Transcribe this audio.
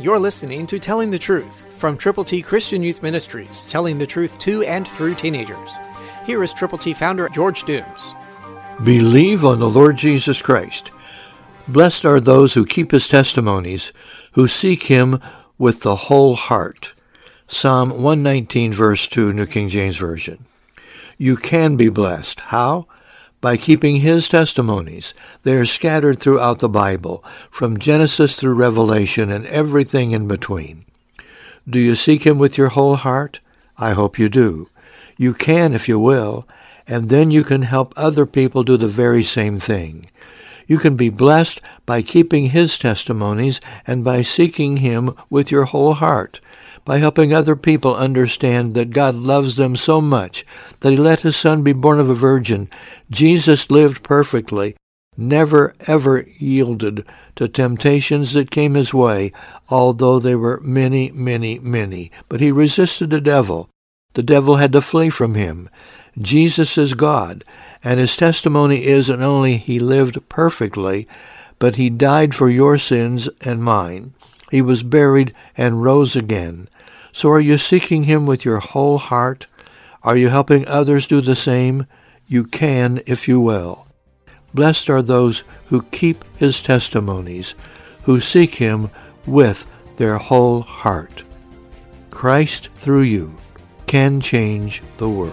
You're listening to Telling the Truth from Triple T Christian Youth Ministries, telling the truth to and through teenagers. Here is Triple T founder George Dooms. Believe on the Lord Jesus Christ. Blessed are those who keep his testimonies, who seek him with the whole heart. Psalm 119, verse 2, New King James Version. You can be blessed. How? By keeping his testimonies. They are scattered throughout the Bible, from Genesis through Revelation and everything in between. Do you seek him with your whole heart? I hope you do. You can if you will, and then you can help other people do the very same thing. You can be blessed by keeping his testimonies and by seeking him with your whole heart, by helping other people understand that God loves them so much that he let his son be born of a virgin. Jesus lived perfectly, never ever yielded to temptations that came his way, although they were many, many, many. But he resisted the devil. The devil had to flee from him. Jesus is God, and his testimony is not only he lived perfectly, but he died for your sins and mine. He was buried and rose again. So are you seeking him with your whole heart? Are you helping others do the same? You can if you will. Blessed are those who keep his testimonies, who seek him with their whole heart. Christ through you can change the world.